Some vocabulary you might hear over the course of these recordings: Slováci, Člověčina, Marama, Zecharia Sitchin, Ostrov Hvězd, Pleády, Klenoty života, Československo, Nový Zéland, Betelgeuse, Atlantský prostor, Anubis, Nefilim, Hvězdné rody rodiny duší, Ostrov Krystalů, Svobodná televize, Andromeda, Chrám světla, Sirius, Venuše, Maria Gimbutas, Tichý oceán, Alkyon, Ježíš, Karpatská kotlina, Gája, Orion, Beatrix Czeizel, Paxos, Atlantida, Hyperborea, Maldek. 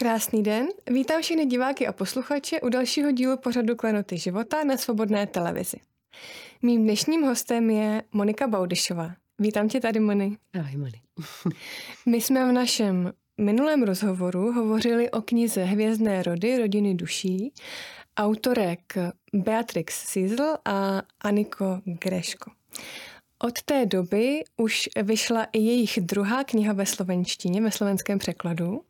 Krásný den, vítám všechny diváky a posluchače u dalšího dílu pořadu Klenoty života na Svobodné televizi. Mým dnešním hostem je Monika Baudyšová. Vítám tě tady, Moni. Ahoj, Moni. My jsme v našem minulém rozhovoru hovořili o knize Hvězdné rody rodiny duší autorek Beatrix Czeizel a Anikó Greskó. Od té doby už vyšla i jejich druhá kniha ve slovenštině, ve slovenském překladu,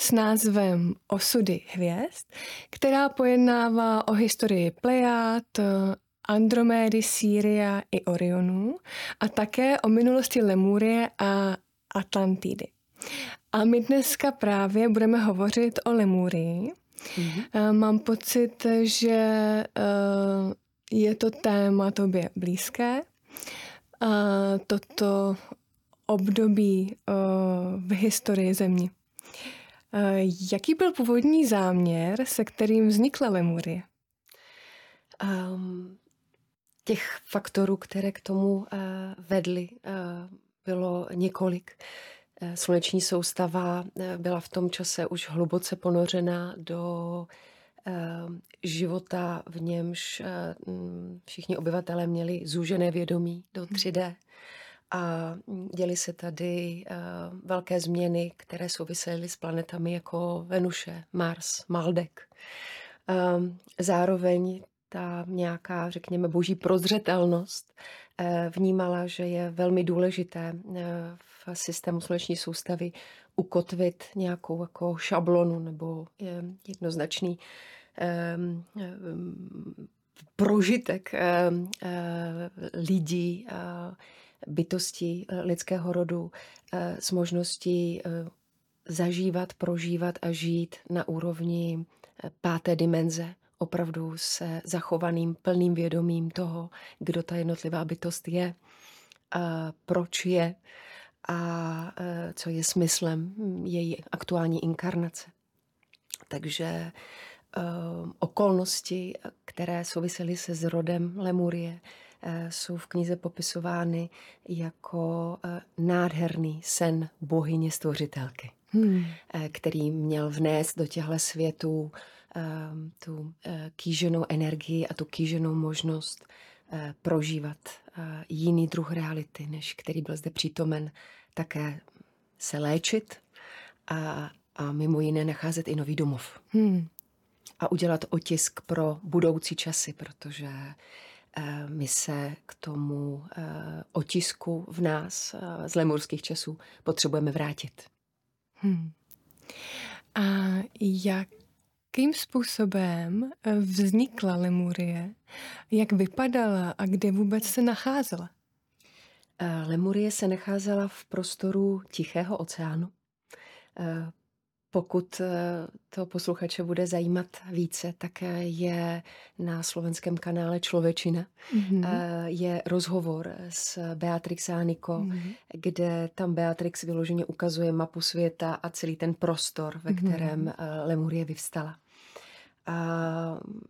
s názvem Osudy hvězd, která pojednává o historii Plejád, Andromédy, Síria i Orionu a také o minulosti Lemurie a Atlantidy. A my dneska právě budeme hovořit o Lemurii. Mm-hmm. Mám pocit, že je to téma tobě blízké. Toto období v historii Země. Jaký byl původní záměr, se kterým vznikla Lemurie? Těch faktorů, které k tomu vedly, bylo několik. Sluneční soustava byla v tom čase už hluboce ponořena do života, v němž všichni obyvatelé měli zúžené vědomí do 3D a děly se tady velké změny, které souvisely s planetami jako Venuše, Mars, Maldek. Zároveň ta nějaká, řekněme, boží prozřetelnost vnímala, že je velmi důležité v systému sluneční soustavy ukotvit nějakou jako šablonu nebo jednoznačný prožitek lidí, bytostí lidského rodu s možností zažívat, prožívat a žít na úrovni 5. dimenze, opravdu se zachovaným plným vědomím toho, kdo ta jednotlivá bytost je, proč je a co je smyslem její aktuální inkarnace. Takže okolnosti, které souvisely se zrodem Lemurie, jsou v knize popisovány jako nádherný sen bohyně stvořitelky, který měl vnést do těchto světů tu kýženou energii a tu kýženou možnost prožívat jiný druh reality, než který byl zde přítomen, také se léčit a mimo jiné nacházet i nový domov. A udělat otisk pro budoucí časy, protože my se k tomu otisku v nás z lemurských časů potřebujeme vrátit. A jakým způsobem vznikla Lemurie? Jak vypadala a kde vůbec se nacházela? Lemurie se nacházela v prostoru Tichého oceánu. Pokud to posluchače bude zajímat více, tak je na slovenském kanále Člověčina. Je rozhovor s Beatrix a Anikó, kde tam Beatrix vyloženě ukazuje mapu světa a celý ten prostor, ve kterém Lemurie vyvstala. A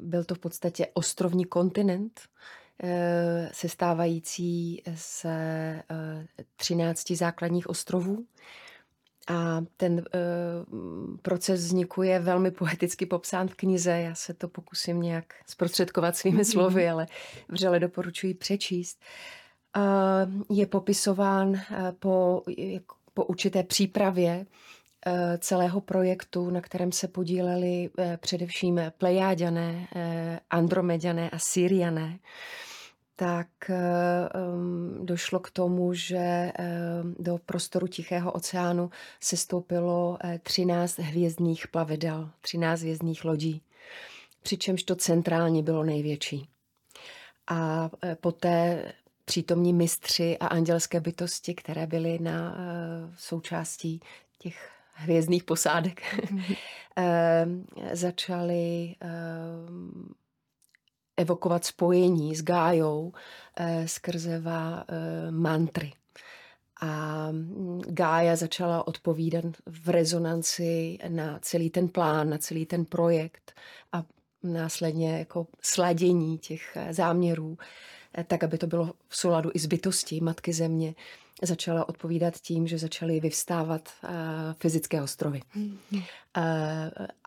byl to v podstatě ostrovní kontinent, sestávající se 13 základních ostrovů. A ten proces vzniku je velmi poeticky popsán v knize. Já se to pokusím nějak zprostředkovat svými slovy, ale vřele doporučuji přečíst. Je popisován po určité přípravě celého projektu, na kterém se podíleli především Plejáďané, Andromedané a Siriané. Tak došlo k tomu, že do prostoru Tichého oceánu se stoupilo 13 hvězdných plavidel, 13 hvězdných lodí, přičemž to centrální bylo největší. A poté přítomní mistři a andělské bytosti, které byly na součástí těch hvězdných posádek, začaly evokovat spojení s Gájou skrze mantry. A Gája začala odpovídat v rezonanci na celý ten plán, na celý ten projekt a následně jako sladění těch záměrů, tak, aby to bylo v souladu i s bytostí Matky Země, začala odpovídat tím, že začaly vyvstávat fyzické ostrovy.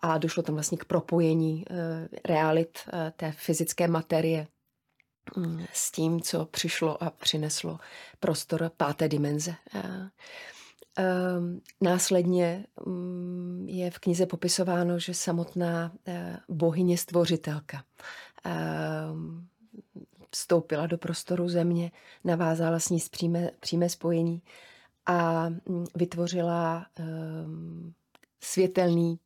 A došlo tam vlastně k propojení realit té fyzické materie s tím, co přišlo a přineslo prostor páté dimenze. Následně je v knize popisováno, že samotná bohyně stvořitelka vstoupila do prostoru Země, navázala s ní přímé spojení a vytvořila světelný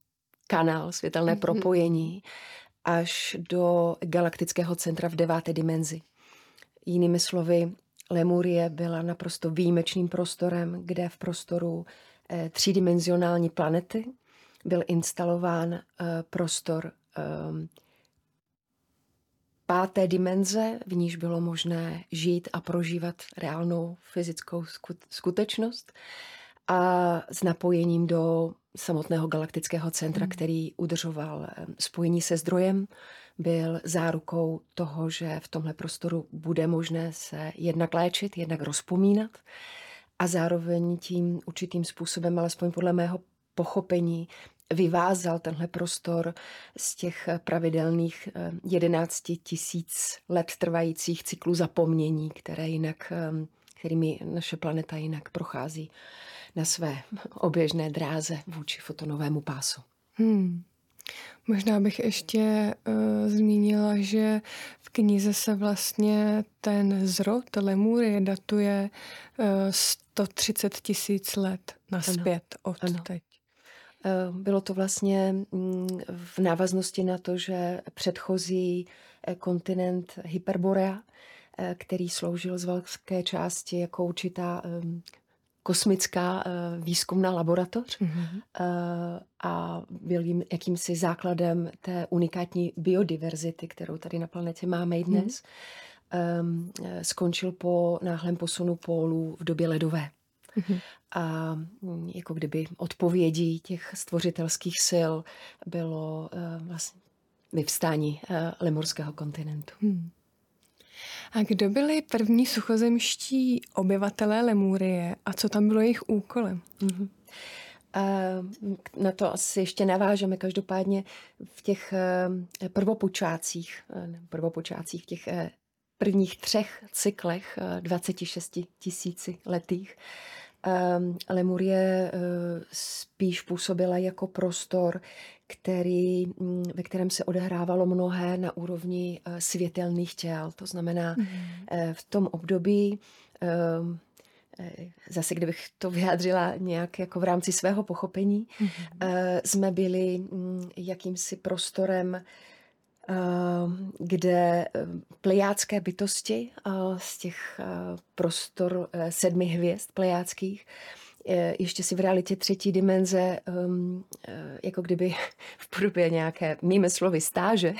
kanál, světelné propojení až do galaktického centra v deváté dimenzi. Jinými slovy, Lemurie byla naprosto výjimečným prostorem, kde v prostoru třídimenzionální planety byl instalován prostor páté dimenze, v níž bylo možné žít a prožívat reálnou fyzickou skutečnost a s napojením do samotného galaktického centra, který udržoval spojení se zdrojem, byl zárukou toho, že v tomhle prostoru bude možné se jednak léčit, jednak rozpomínat a zároveň tím určitým způsobem, alespoň podle mého pochopení, vyvázal tenhle prostor z těch pravidelných 11 000 let trvajících cyklů zapomnění, kterými naše planeta jinak prochází na své oběžné dráze vůči fotonovému pásu. Možná bych ještě zmínila, že v knize se vlastně ten zrod Lemurie datuje 130 000 let nazpět odteď. Bylo to vlastně v návaznosti na to, že předchozí kontinent Hyperborea, který sloužil z velké části jako určitá kosmická výzkumná laboratoř a byl jakýmsi základem té unikátní biodiverzity, kterou tady na planetě máme i dnes, skončil po náhlém posunu pólů v době ledové. A jako kdyby odpovědí těch stvořitelských sil bylo vlastně vyvstání lemurského kontinentu. A kdo byli první suchozemští obyvatelé Lemurie a co tam bylo jejich úkolem? Na to asi ještě navážeme. Každopádně v těch prvopočátcích těch prvních 3 cyklech 26 000 letých Lemurie spíš působila jako prostor, ve kterém se odehrávalo mnohé na úrovni světelných těl. To znamená, v tom období, zase kdybych to vyjádřila nějak jako v rámci svého pochopení, jsme byli jakýmsi prostorem, kde plejádské bytosti z těch prostor 7 hvězd plejádských ještě si v realitě 3. dimenze jako kdyby v podobě nějaké mými slovy stáže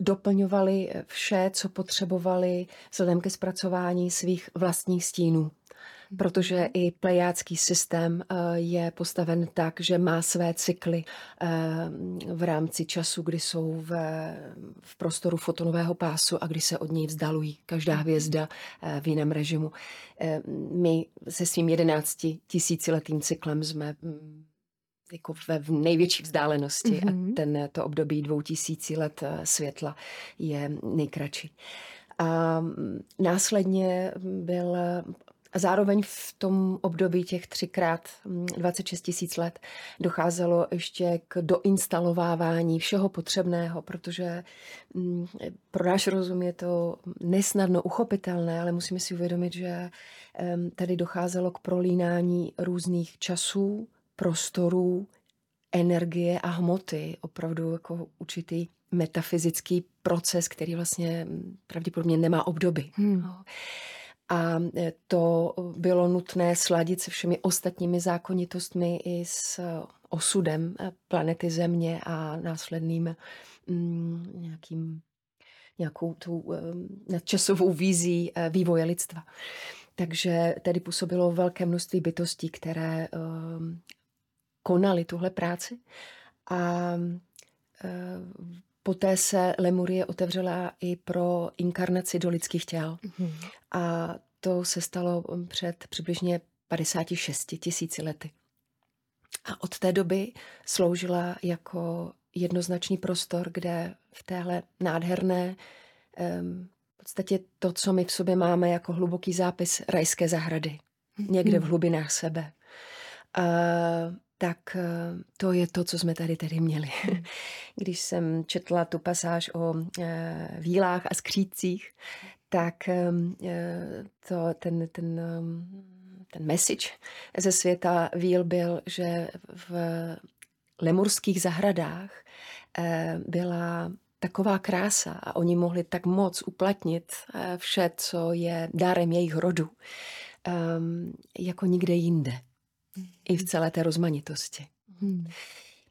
doplňovali vše, co potřebovali vzhledem ke zpracování svých vlastních stínů. Protože i plejádský systém je postaven tak, že má své cykly v rámci času, kdy jsou v prostoru fotonového pásu a kdy se od něj vzdalují každá hvězda v jiném režimu. My se svým 11 000letým cyklem jsme jako v největší vzdálenosti a to období 2000 let světla je nejkratší. A následně byl... A zároveň v tom období těch 3x 26 000 let docházelo ještě k doinstalovávání všeho potřebného, protože pro náš rozum je to nesnadno uchopitelné, ale musíme si uvědomit, že tady docházelo k prolínání různých časů, prostorů, energie a hmoty, opravdu jako určitý metafyzický proces, který vlastně pravděpodobně nemá obdoby. A to bylo nutné sladit se všemi ostatními zákonitostmi i s osudem planety Země a následným nějakou tu nadčasovou vizí vývoje lidstva. Takže tady působilo velké množství bytostí, které konaly tuhle práci a poté se Lemurie otevřela i pro inkarnaci do lidských těl. A To se stalo před přibližně 56 000 lety. A od té doby sloužila jako jednoznačný prostor, kde v téhle nádherné, v podstatě to, co my v sobě máme jako hluboký zápis rajské zahrady, někde v hlubinách sebe, tak to je to, co jsme tady tedy měli. Když jsem četla tu pasáž o vílách a skřících, tak to, ten message ze světa víl byl, že v lemurských zahradách byla taková krása a oni mohli tak moc uplatnit vše, co je dárem jejich rodu, jako nikde jinde. I v celé té rozmanitosti.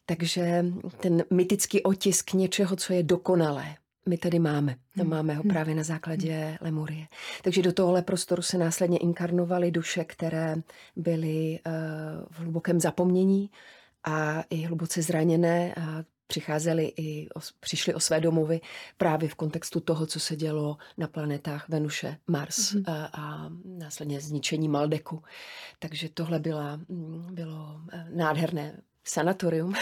Takže ten mytický otisk něčeho, co je dokonalé, my tady máme. A máme ho právě na základě Lemurie. Takže do tohohle prostoru se následně inkarnovaly duše, které byly v hlubokém zapomnění a i hluboce zraněné a přišli o své domovy právě v kontextu toho, co se dělo na planetách Venuše, Mars a následně zničení Maldeku. Takže tohle bylo nádherné sanatorium,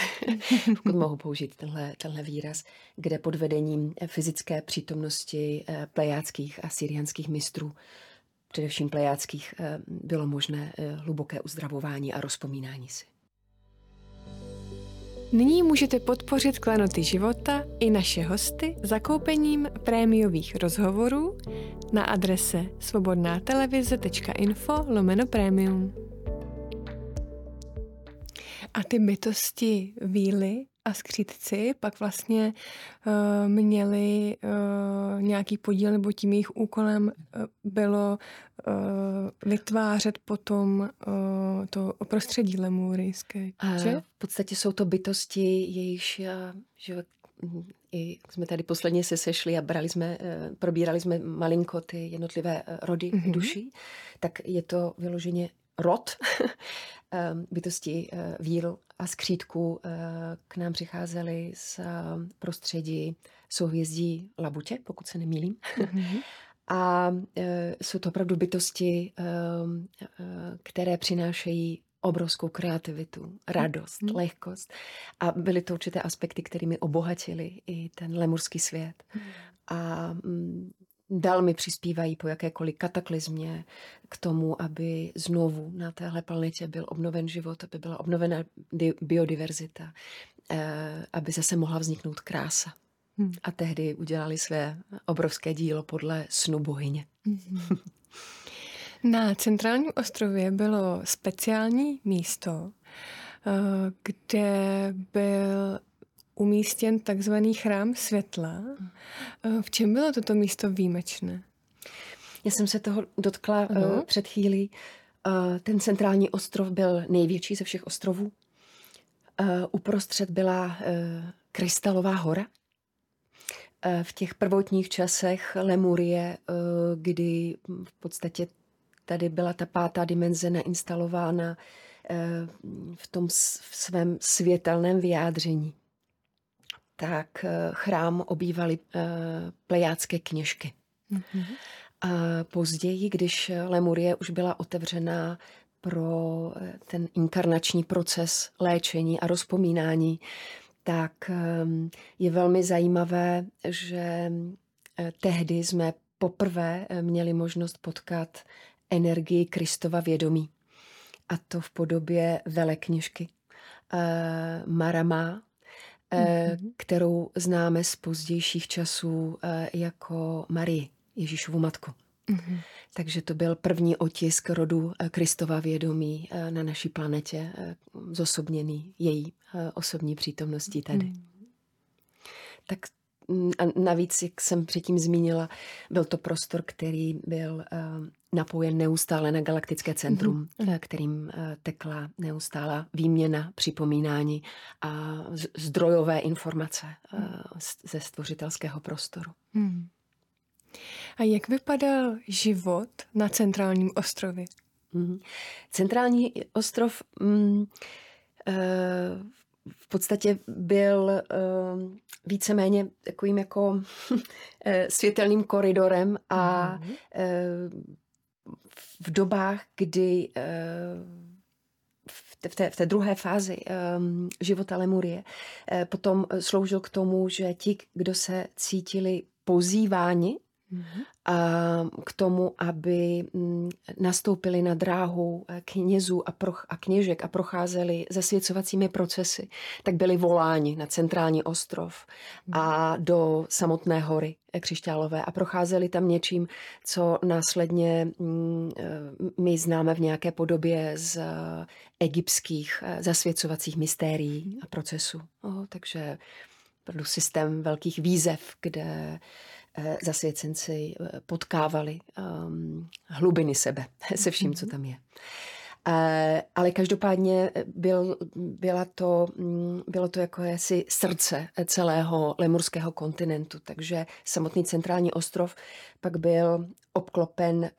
pokud mohu použít tenhle výraz, kde pod vedením fyzické přítomnosti plejádských a syrianských mistrů, především plejádských, bylo možné hluboké uzdravování a rozpomínání si. Nyní můžete podpořit Klenoty života i naše hosty zakoupením prémiových rozhovorů na adrese svobodnatelevize.info/premium. A ty bytosti víly a skřítci pak vlastně měli nějaký podíl, nebo tím jejich úkolem bylo vytvářet potom to prostředí lemurijské. V podstatě jsou to bytosti, jejichž jsme tady posledně se sešli a probírali jsme malinko ty jednotlivé rody duší, tak je to vyloženě rod bytosti víl a skřítků. K nám přicházeli z prostředí souhvězdí Labutě, pokud se nemýlím. A jsou to opravdu bytosti, které přinášejí obrovskou kreativitu, radost, lehkost. A byly to určité aspekty, kterými obohatili i ten lemurský svět. A velmi přispívají po jakékoliv kataklizmě k tomu, aby znovu na téhle planetě byl obnoven život, aby byla obnovena biodiverzita, aby zase mohla vzniknout krása. A tehdy udělali své obrovské dílo podle snu bohyně. Na centrálním ostrově bylo speciální místo, kde byl umístěn takzvaný chrám světla. V čem bylo toto místo výjimečné? Já jsem se toho dotkla před chvílí. Ten centrální ostrov byl největší ze všech ostrovů. Uprostřed byla Krystalová hora. V těch prvotních časech Lemurie, kdy v podstatě tady byla ta pátá dimenze nainstalována v tom svém světelném vyjádření, tak chrám obývaly plejádské kněžky. A později, když Lemurie už byla otevřená pro ten inkarnační proces léčení a rozpomínání, tak je velmi zajímavé, že tehdy jsme poprvé měli možnost potkat energii Kristova vědomí. A to v podobě velekněžky Marama, kterou známe z pozdějších časů jako Marie, Ježíšovu matku. Takže to byl první otisk rodu Kristova vědomí na naší planetě, zosobněný její osobní přítomností tady. Tak a navíc, jak jsem předtím zmínila, byl to prostor, který byl napojen neustále na galaktické centrum, kterým tekla neustála výměna, připomínání a zdrojové informace ze stvořitelského prostoru. A jak vypadal život na centrálním ostrově? Centrální ostrov v podstatě byl víceméně takovým jako světelným koridorem a v dobách, kdy v té druhé fázi života Lemurie potom sloužil k tomu, že ti, kdo se cítili pozýváni k tomu, aby nastoupili na dráhu knězů a kněžek a procházeli zasvěcovacími procesy, tak byli voláni na centrální ostrov a do samotné hory Křišťálové a procházeli tam něčím, co následně my známe v nějaké podobě z egyptských zasvěcovacích mystérií a procesů. Takže byl systém velkých výzev, kde zasvěcenci potkávali hlubiny sebe se vším, co tam je. Ale každopádně bylo to jako asi srdce celého lemurského kontinentu, takže samotný centrální ostrov pak byl obklopen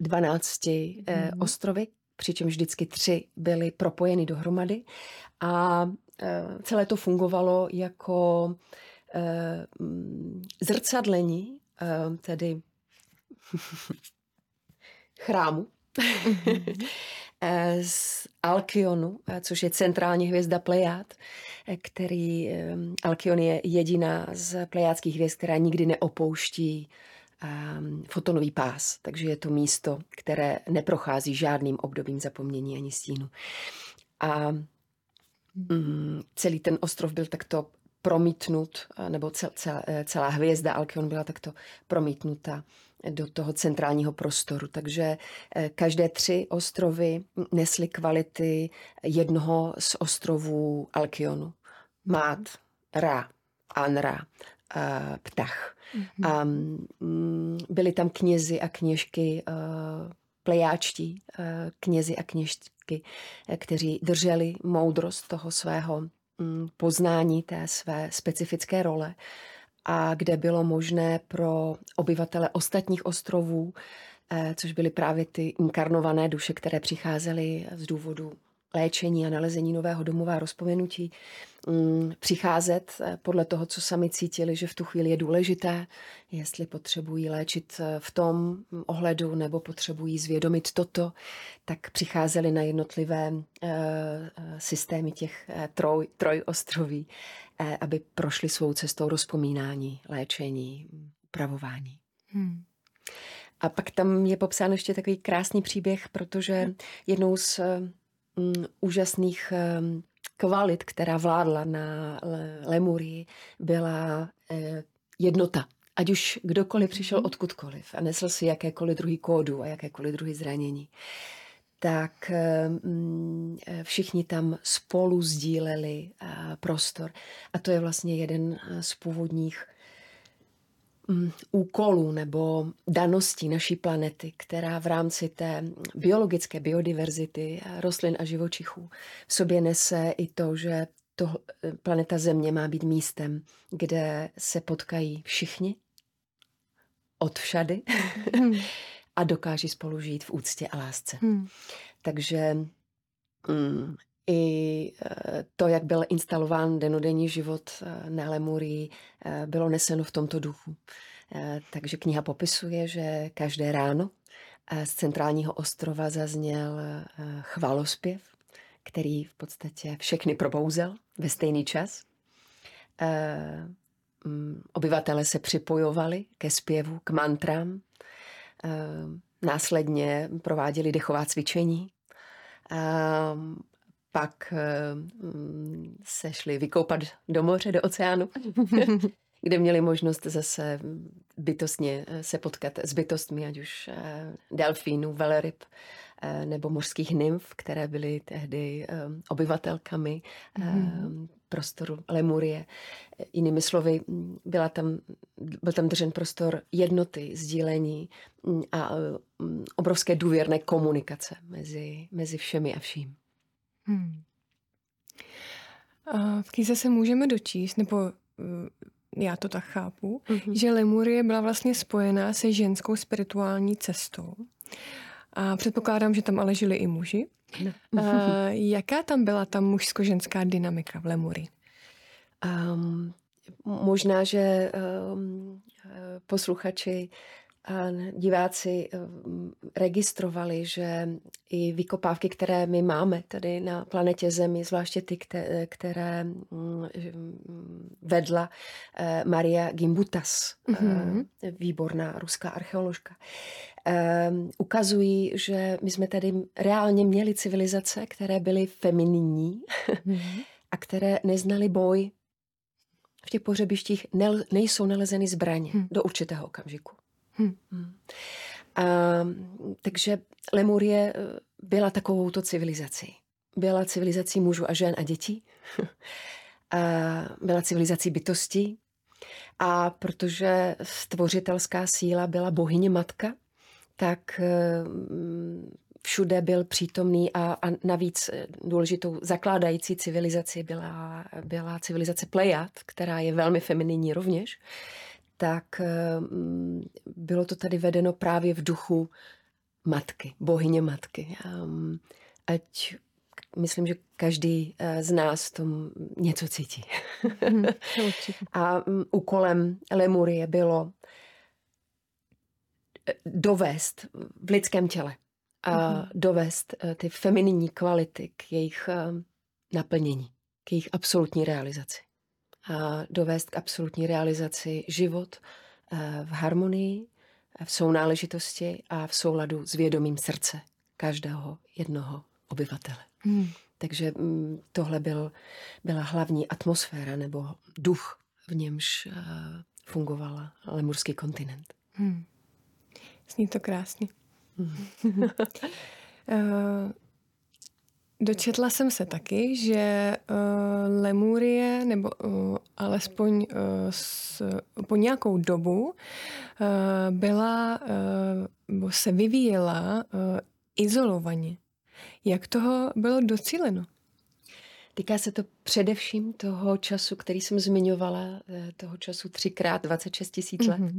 12 ostrovy, přičemž vždycky 3 byly propojeny dohromady a celé to fungovalo jako zrcadlení, tedy chrámu z Alkyonu, což je centrální hvězda Plejád, který Alkyon je jediná z plejádských hvězd, která nikdy neopouští fotonový pás, takže je to místo, které neprochází žádným obdobím zapomnění ani stínu. A celý ten ostrov byl takto promítnut, nebo celá hvězda Alkyon byla takto promítnuta do toho centrálního prostoru. Takže každé 3 ostrovy nesly kvality jednoho z ostrovů Alkyonu. Mát, Ra, Anra, Ptach. Byli tam knězi a kněžky, plejáčtí knězi a kněžky, kteří drželi moudrost toho svého poznání té své specifické role a kde bylo možné pro obyvatele ostatních ostrovů, což byly právě ty inkarnované duše, které přicházely z důvodu léčení a nalezení nového domova a rozpomenutí, přicházet podle toho, co sami cítili, že v tu chvíli je důležité, jestli potřebují léčit v tom ohledu nebo potřebují zvědomit toto, tak přicházeli na jednotlivé systémy těch trojostroví, aby prošli svou cestou rozpomínání, léčení, upravování. A pak tam je popsán ještě takový krásný příběh, protože jednou z úžasných kvalit, která vládla na Lemurii, byla jednota. Ať už kdokoliv přišel odkudkoliv a nesl si jakékoliv druhý kódu a jakékoliv druhý zranění, tak všichni tam spolu sdíleli prostor. A to je vlastně jeden z původních úkolů nebo daností naší planety, která v rámci té biologické biodiverzity rostlin a živočichů v sobě nese i to, že planeta Země má být místem, kde se potkají všichni od všady a dokáží spolu žít v úctě a lásce. Takže i to, jak byl instalován dennodenní život na Lemurii, bylo neseno v tomto duchu. Takže kniha popisuje, že každé ráno z centrálního ostrova zazněl chvalospěv, který v podstatě všechny probouzel ve stejný čas. Obyvatelé se připojovali ke zpěvu, k mantrám. Následně prováděli dechová cvičení. Pak se šli vykoupat do moře, do oceánu, kde měli možnost zase bytostně se potkat s bytostmi, ať už delfínů, veleryb nebo mořských nymf, které byly tehdy obyvatelkami prostoru Lemurie. Jinými slovy, byl tam držen prostor jednoty, sdílení a obrovské důvěrné komunikace mezi všemi a vším. V knize se můžeme dočíst, nebo já to tak chápu, že Lemurie byla vlastně spojená se ženskou spirituální cestou. A předpokládám, že tam ale žili i muži. Jaká tam byla ta mužsko-ženská dynamika v Lemurii? Možná, že posluchači a diváci registrovali, že i vykopávky, které my máme tady na planetě Zemi, zvláště ty, které vedla Maria Gimbutas, výborná ruská archeoložka, ukazují, že my jsme tady reálně měli civilizace, které byly femininní a které neznaly boj. V těch pořebištích nejsou nalezeny zbraně do určitého okamžiku. Takže Lemurie byla takovouto civilizací. Byla civilizací mužů a žen a dětí. Byla civilizací bytostí. A protože stvořitelská síla byla bohyně matka, tak všude byl přítomný a navíc důležitou zakládající civilizací byla civilizace Plejád, která je velmi femininní rovněž, tak bylo to tady vedeno právě v duchu matky, bohyně matky. Ať myslím, že každý z nás tom něco cítí. A úkolem Lemurie bylo dovést v lidském těle a dovést ty femininní kvality k jejich naplnění, k jejich absolutní realizaci. A dovést k absolutní realizaci život v harmonii, v sounáležitosti a v souladu s vědomím srdce každého jednoho obyvatele. Takže tohle byla hlavní atmosféra nebo duch, v němž fungovala lemurský kontinent. Zní to krásně. Dočetla jsem se taky, že Lemurie, nebo alespoň po nějakou dobu, byla, nebo se vyvíjela izolovaně. Jak toho bylo docíleno? Týká se to především toho času, který jsem zmiňovala, toho času 3x 26 000 let.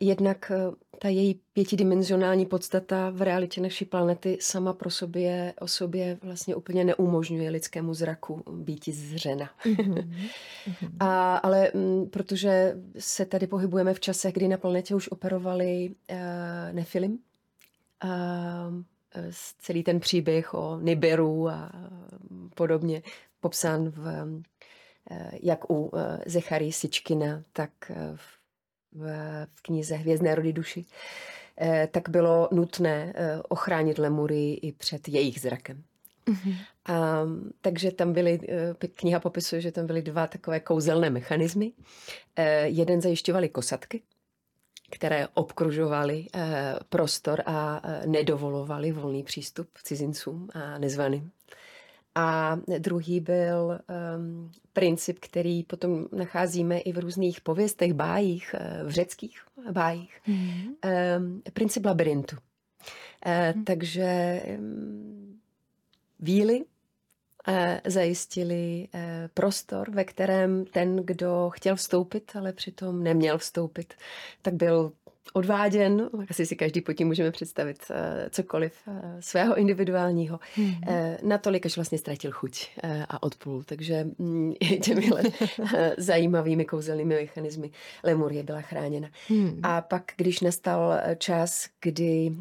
Jednak ta její pětidimenzionální podstata v realitě naší planety sama pro sobě o sobě vlastně úplně neumožňuje lidskému zraku býti zřena. Ale protože se tady pohybujeme v časech, kdy na planetě už operovali Nefilim, celý ten příběh o Nibiru a podobně popsán jak u Zecharii Sitchina, tak v knize Hvězdné rody duši, tak bylo nutné ochránit Lemurii i před jejich zrakem. A takže tam byly, kniha popisuje, že tam byly dva takové kouzelné mechanismy. Jeden zajišťovaly kosatky, které obkružovaly prostor a nedovolovaly volný přístup cizincům a nezvaným. A druhý byl princip, který potom nacházíme i v různých pověstech, bájích, v řeckých bájích. Princip labirintu. Takže víly zajistili prostor, ve kterém ten, kdo chtěl vstoupit, ale přitom neměl vstoupit, tak byl odváděn, asi si každý pod tím můžeme představit cokoliv svého individuálního, natolik, až vlastně ztratil chuť a odplul. Takže těmihle zajímavými kouzelnými mechanismy Lemurie byla chráněna. A pak, když nastal čas, kdy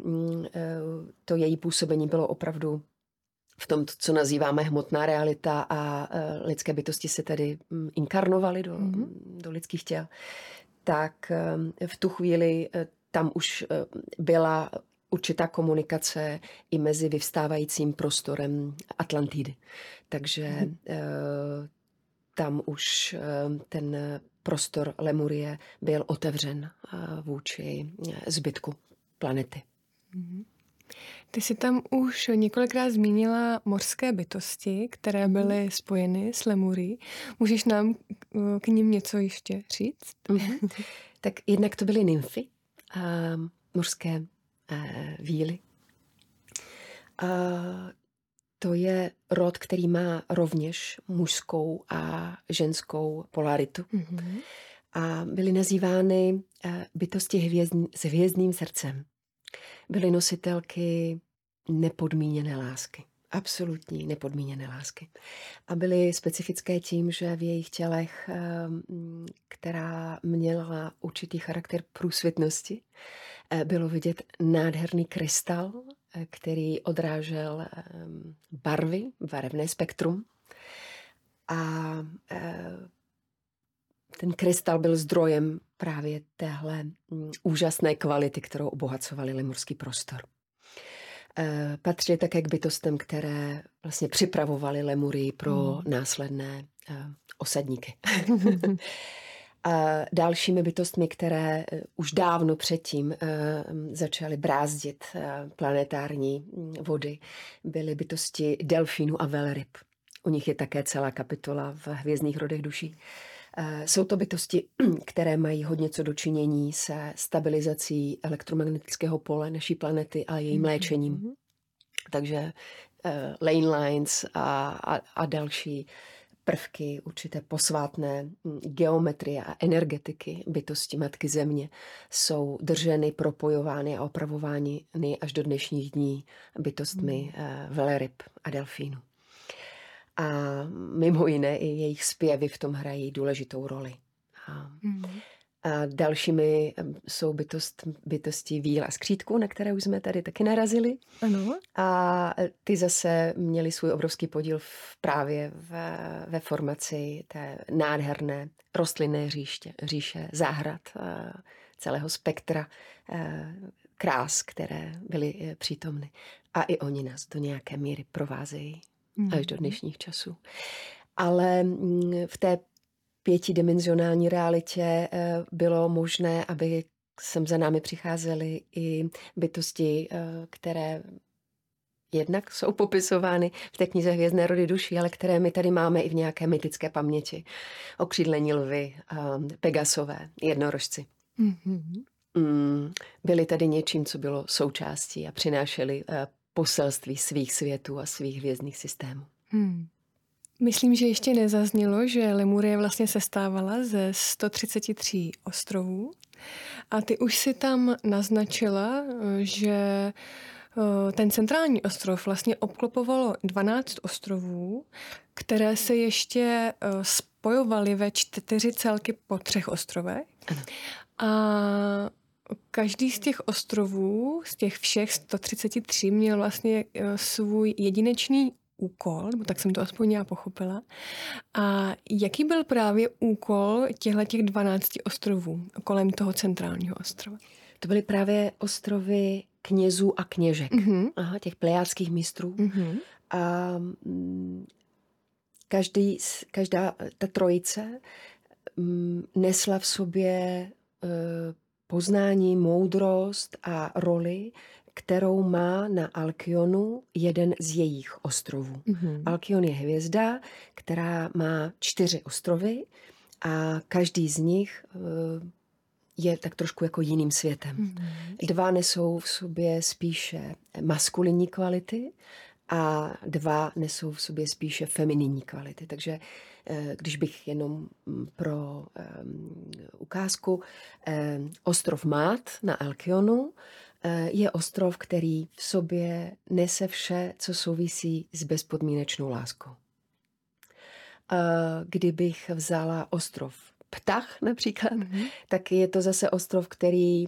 to její působení bylo opravdu v tom, co nazýváme hmotná realita a lidské bytosti se tedy inkarnovaly do lidských těl, tak v tu chvíli tam už byla určitá komunikace i mezi vyvstávajícím prostorem Atlantidy. Takže tam už ten prostor Lemurie byl otevřen vůči zbytku planety. Ty jsi tam už několikrát zmínila mořské bytosti, které byly spojeny s Lemurií. Můžeš nám k nim něco ještě říct? Tak jednak to byly nymfy, mořské víly. To je rod, který má rovněž mužskou a ženskou polaritu. A byly nazývány bytosti s hvězdným srdcem. Byly nositelky nepodmíněné lásky, absolutní nepodmíněné lásky. A byly specifické tím, že v jejich tělech, která měla určitý charakter průsvitnosti, bylo vidět nádherný krystal, který odrážel barvy, barevné spektrum. A ten krystal byl zdrojem právě téhle úžasné kvality, kterou obohacovaly lemurský prostor. Patřili také k bytostem, které vlastně připravovaly Lemurii pro následné osadníky. A dalšími bytostmi, které už dávno předtím začaly brázdit planetární vody, byly bytosti delfínů a velryb. U nich je také celá kapitola v Hvězdných rodech duší. Jsou to bytosti, které mají hodně co dočinění se stabilizací elektromagnetického pole naší planety a jejím léčením. Takže lane lines a další prvky určité posvátné geometrie a energetiky bytosti Matky Země jsou drženy, propojovány a opravovány až do dnešních dní bytostmi velryb a delfínů. A mimo jiné i jejich zpěvy v tom hrají důležitou roli. A dalšími jsou bytosti víl a skřítků, na které už jsme tady taky narazili. Ano. A ty zase měly svůj obrovský podíl ve formaci té nádherné rostlinné říše, záhrad, celého spektra krás, které byly přítomny. A i oni nás do nějaké míry provázejí až do dnešních časů. Ale v té pětidimenzionální realitě bylo možné, aby sem za námi přicházely i bytosti, které jednak jsou popisovány v té knize Hvězdné rody duší, ale které my tady máme i v nějaké mytické paměti. Okřídlení lvy, pegasové, jednorožci. Byli tady něčím, co bylo součástí a přinášeli poselství svých světů a svých hvězdných systémů. Myslím, že ještě nezaznělo, že Lemurie vlastně sestávala ze 133 ostrovů a ty už si tam naznačila, že ten centrální ostrov vlastně obklopovalo 12 ostrovů, které se ještě spojovaly ve 4 celky po 3 ostrovech. Ano. A každý z těch ostrovů, z těch všech 133, měl vlastně svůj jedinečný úkol, nebo tak jsem to aspoň já pochopila. A jaký byl právě úkol těch 12 ostrovů kolem toho centrálního ostrova? To byly právě ostrovy knězů a kněžek, těch plejádských mistrů. A každá ta trojice nesla v sobě poznání, moudrost a roli, kterou má na Alkyonu jeden z jejich ostrovů. Alkyon je hvězda, která má 4 ostrovy a každý z nich je tak trošku jako jiným světem. 2 nesou v sobě spíše maskulinní kvality a 2 nesou v sobě spíše femininní kvality. Takže když bych jenom pro ukázku, ostrov Mát na Alkyonu je ostrov, který v sobě nese vše, co souvisí s bezpodmínečnou láskou. Kdybych vzala ostrov Ptah například, tak je to zase ostrov, který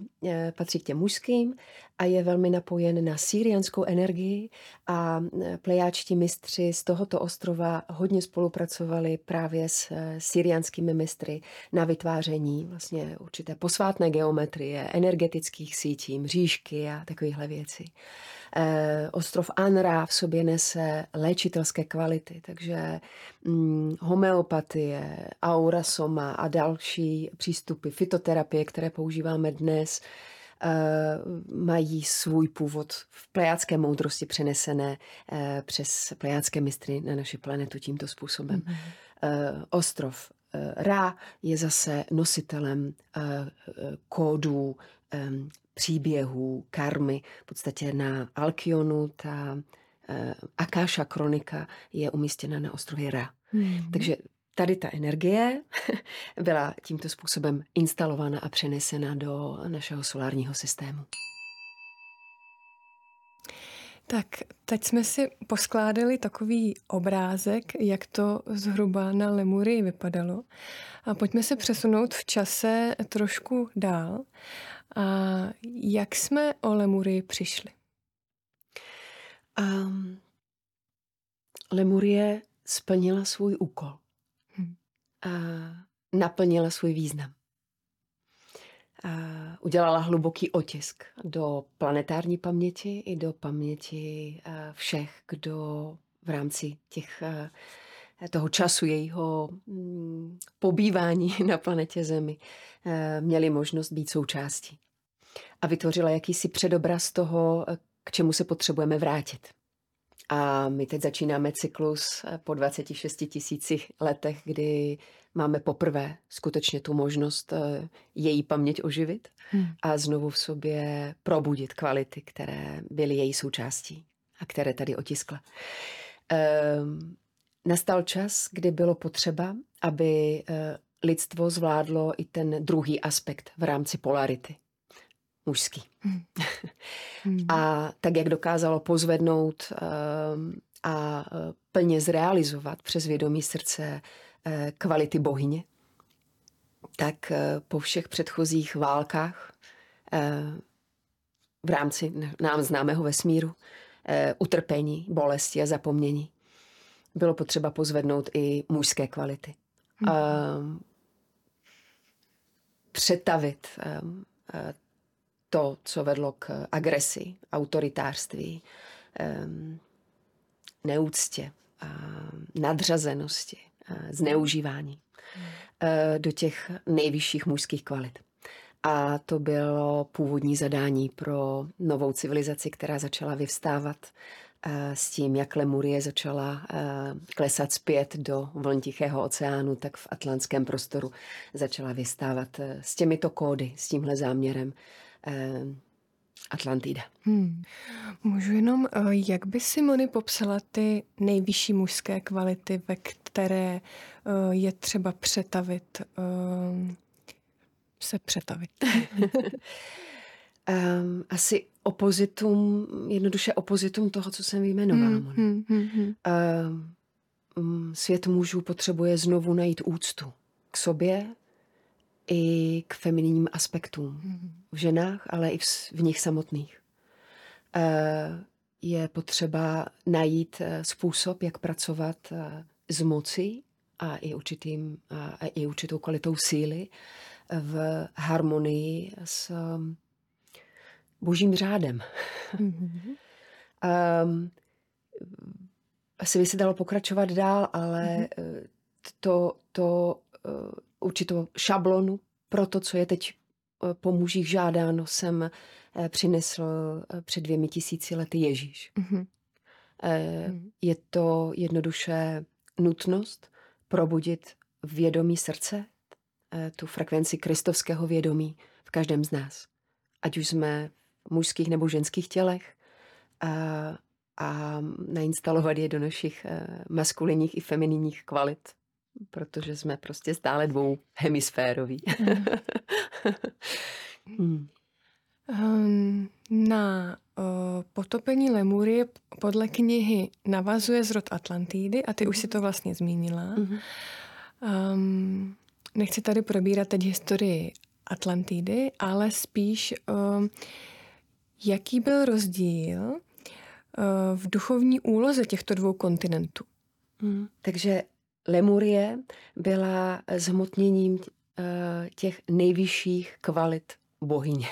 patří k těm mužským a je velmi napojen na sirianskou energii a plejáčtí mistři z tohoto ostrova hodně spolupracovali právě s sirianskými mistry na vytváření vlastně určité posvátné geometrie, energetických sítí, mřížky a takovýchhle věcí. Ostrov Anra v sobě nese léčitelské kvality, takže homeopatie, aurasoma a další přístupy fitoterapie, které používáme dnes, mají svůj původ v plejádské moudrosti přenesené přes plejádské mistry na naši planetu tímto způsobem. Ostrov Ra je zase nositelem kódů, příběhů, karmy. V podstatě na Alkyonu ta Akáša kronika je umístěna na ostrově Ra. Takže tady ta energie byla tímto způsobem instalována a přenesena do našeho solárního systému. Tak teď jsme si poskládali takový obrázek, jak to zhruba na Lemurii vypadalo. A pojďme se přesunout v čase trošku dál. A jak jsme o Lemurii přišli? Lemurie splnila svůj úkol. A naplnila svůj význam. A udělala hluboký otisk do planetární paměti i do paměti všech, kdo v rámci toho času jejího pobývání na planetě Zemi měli možnost být součástí. A vytvořila jakýsi předobraz toho, k čemu se potřebujeme vrátit. A my teď začínáme cyklus po 26 000 letech, kdy máme poprvé skutečně tu možnost její paměť oživit a znovu v sobě probudit kvality, které byly její součástí a které tady otiskla. Nastal čas, kdy bylo potřeba, aby lidstvo zvládlo i ten druhý aspekt v rámci polarity. Mužský. A tak, jak dokázalo pozvednout a plně zrealizovat přes vědomí srdce kvality bohyně, tak po všech předchozích válkách v rámci nám známého vesmíru, utrpení, bolesti a zapomnění, bylo potřeba pozvednout i mužské kvality. Přetavit to, co vedlo k agresi, autoritářství, neúctě, nadřazenosti, zneužívání do těch nejvyšších mužských kvalit. A to bylo původní zadání pro novou civilizaci, která začala vyvstávat s tím, jak Lemurie začala klesat zpět do vln Tichého oceánu, tak v atlantském prostoru začala vyvstávat s těmito kódy, s tímhle záměrem Atlantida. Můžu jenom, jak by Simony popsala ty nejvyšší mužské kvality, ve které je třeba přetavit, asi opozitum, jednoduše opozitum toho, co jsem vyjmenovala. Svět mužů potřebuje znovu najít úctu k sobě, i k femininním aspektům v ženách, ale i v nich samotných. Je potřeba najít způsob, jak pracovat s mocí a i určitou kvalitou síly v harmonii s božím řádem. Asi by se dalo pokračovat dál, ale určitou šablonu pro to, co je teď po mužích žádáno, jsem přinesl před 2000 lety Ježíš. Je to jednoduše nutnost probudit vědomí srdce, tu frekvenci kristovského vědomí v každém z nás. Ať už jsme v mužských nebo ženských tělech a nainstalovat je do našich maskulinních i femininních kvalit. Protože jsme prostě stále dvouhemisféroví. Na potopení Lemurie podle knihy navazuje zrod Atlantidy a ty už si to vlastně zmínila. Nechci tady probírat teď historii Atlantidy, ale spíš jaký byl rozdíl v duchovní úloze těchto dvou kontinentů. Takže Lemurie byla zhmotněním těch nejvyšších kvalit bohyně.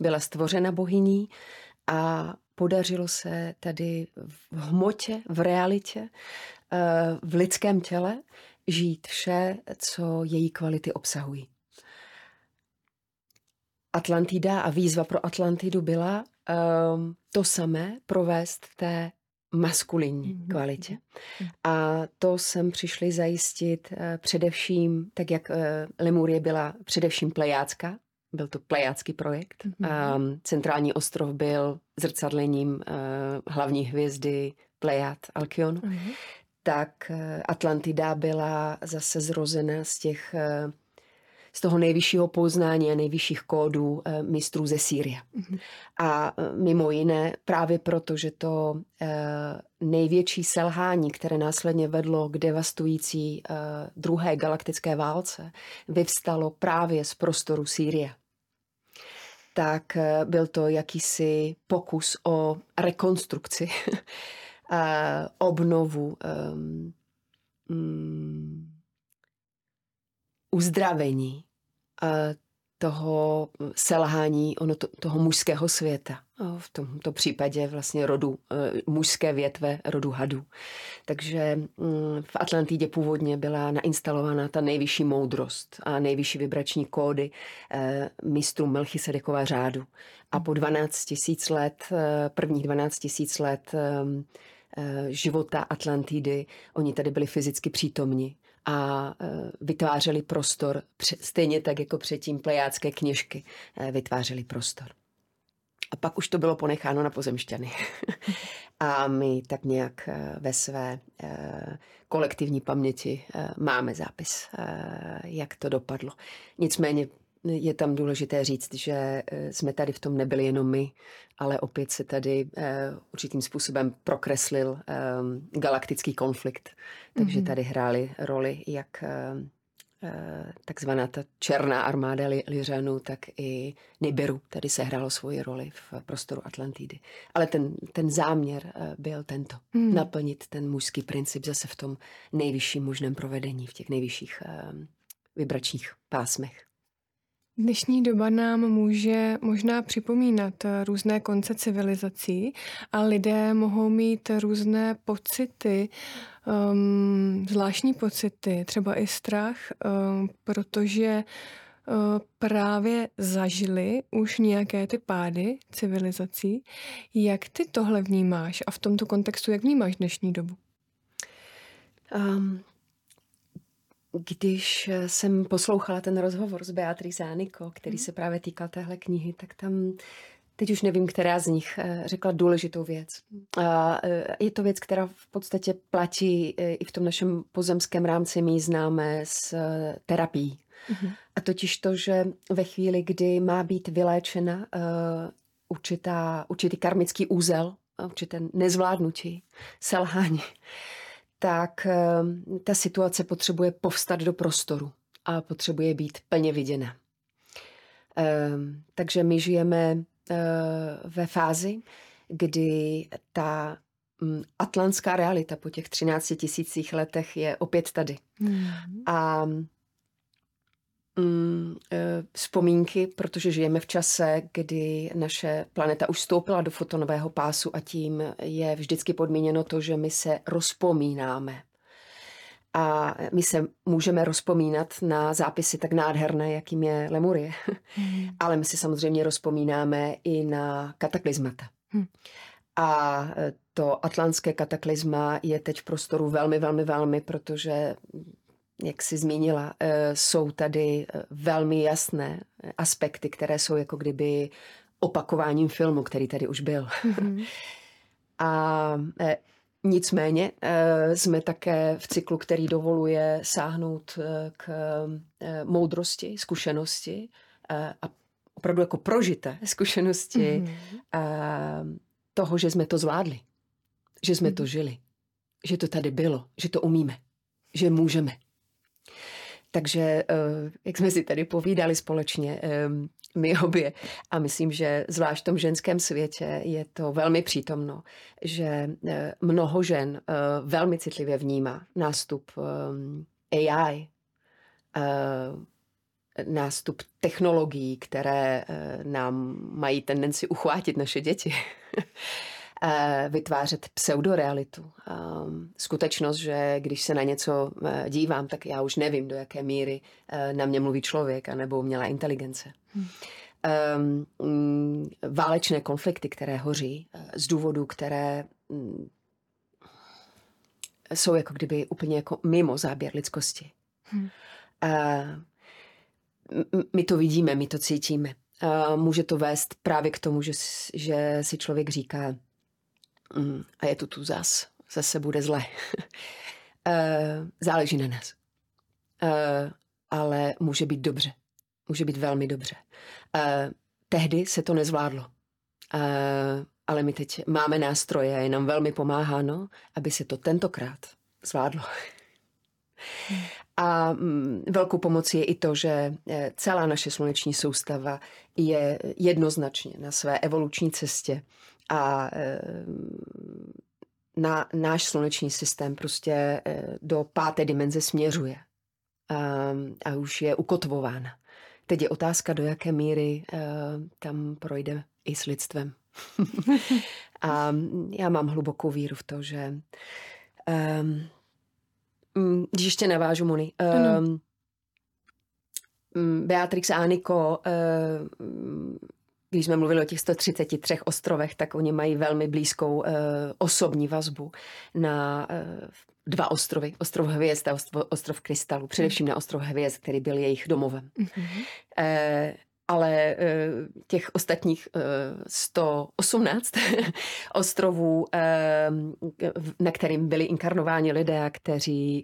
Byla stvořena bohyní a podařilo se tady v hmotě, v realitě, v lidském těle žít vše, co její kvality obsahují. Atlantida a výzva pro Atlantidu byla to samé provést té maskulinní kvalitě. A to jsem přišli zajistit především, tak jak Lemurie byla především plejácká, byl to plejádský projekt. Centrální ostrov byl zrcadlením hlavní hvězdy Plejád Alkyonu. Tak Atlantida byla zase zrozena z těch z toho nejvyššího poznání a nejvyšších kódů mistrů ze Sýrie. A mimo jiné právě proto, že to největší selhání, které následně vedlo k devastující druhé galaktické válce, vyvstalo právě z prostoru Sýrie. Tak byl to jakýsi pokus o rekonstrukci, obnovu, uzdravení toho selhání toho mužského světa. V tomto případě vlastně rodu, mužské větve rodu hadů. Takže v Atlantidě původně byla nainstalována ta nejvyšší moudrost a nejvyšší vibrační kódy mistrů Melchisedekova řádu. A po 12 000 let života Atlantidy, oni tady byli fyzicky přítomni a vytvářeli prostor, stejně tak jako předtím plejádské kněžky vytvářely prostor. A pak už to bylo ponecháno na pozemšťany. A my tak nějak ve své kolektivní paměti máme zápis, jak to dopadlo. Nicméně je tam důležité říct, že jsme tady v tom nebyli jenom my, ale opět se tady určitým způsobem prokreslil galaktický konflikt. Takže tady hrály roli jak takzvaná ta černá armáda Lyřanů, tak i Nibiru. Tady se hrálo svoji roli v prostoru Atlantidy. Ale ten záměr byl tento. Naplnit ten mužský princip zase v tom nejvyšším možném provedení, v těch nejvyšších vibračních pásmech. Dnešní doba nám může možná připomínat různé konce civilizací a lidé mohou mít různé pocity, zvláštní pocity, třeba i strach, protože právě zažili už nějaké ty pády civilizací. Jak ty tohle vnímáš a v tomto kontextu jak vnímáš dnešní dobu? Když jsem poslouchala ten rozhovor s Beatrix Czeizel, který se právě týkal téhle knihy, tak tam, teď už nevím, která z nich řekla důležitou věc. A je to věc, která v podstatě platí i v tom našem pozemském rámci, my ji známe z terapií. A totiž to, že ve chvíli, kdy má být vyléčena určitý karmický úzel, určité nezvládnutí, selhání, tak ta situace potřebuje povstat do prostoru a potřebuje být plně viděna. Takže my žijeme ve fázi, kdy ta atlantská realita po těch 13 000 letech je opět tady. A vzpomínky, protože žijeme v čase, kdy naše planeta už vstoupila do fotonového pásu a tím je vždycky podmíněno to, že my se rozpomínáme. A my se můžeme rozpomínat na zápisy tak nádherné, jakým je Lemurie. Ale my si samozřejmě rozpomínáme i na kataklizmata. A to atlantské kataklizma je teď v prostoru velmi, velmi, velmi, protože jak jsi zmínila, jsou tady velmi jasné aspekty, které jsou jako kdyby opakováním filmu, který tady už byl. A nicméně jsme také v cyklu, který dovoluje sáhnout k moudrosti, zkušenosti a opravdu jako prožité zkušenosti toho, že jsme to zvládli, že jsme to žili, že to tady bylo, že to umíme, že můžeme. Takže, jak jsme si tady povídali společně, my obě, a myslím, že zvlášť v tom ženském světě je to velmi přítomno, že mnoho žen velmi citlivě vnímá nástup AI, nástup technologií, které nám mají tendenci uchvátit naše děti. Vytvářet pseudorealitu. Skutečnost, že když se na něco dívám, tak já už nevím, do jaké míry na mě mluví člověk anebo umělá inteligence. Válečné konflikty, které hoří z důvodů, které jsou jako kdyby úplně jako mimo záběr lidskosti. My to vidíme, my to cítíme. Může to vést právě k tomu, že si člověk říká, a je to tu zase bude zle. Záleží na nás. Ale může být dobře. může být velmi dobře. Tehdy se to nezvládlo. Ale my teď máme nástroje a je nám velmi pomáháno, aby se to tentokrát zvládlo. A velkou pomocí je i to, že celá naše sluneční soustava je jednoznačně na své evoluční cestě a náš sluneční systém prostě do 5. dimenze směřuje a už je ukotvována. Teď je otázka, do jaké míry tam projde i s lidstvem. A já mám hlubokou víru v to, že když ještě navážu, Moni, Beatrix a Anikó, když jsme mluvili o těch 133 ostrovech, tak oni mají velmi blízkou osobní vazbu na 2 ostrovy. Ostrov Hvězd a Ostrov Krystalů. Především na Ostrov Hvězd, který byl jejich domovem. Ale těch ostatních 118 ostrovů, na kterým byli inkarnováni lidé,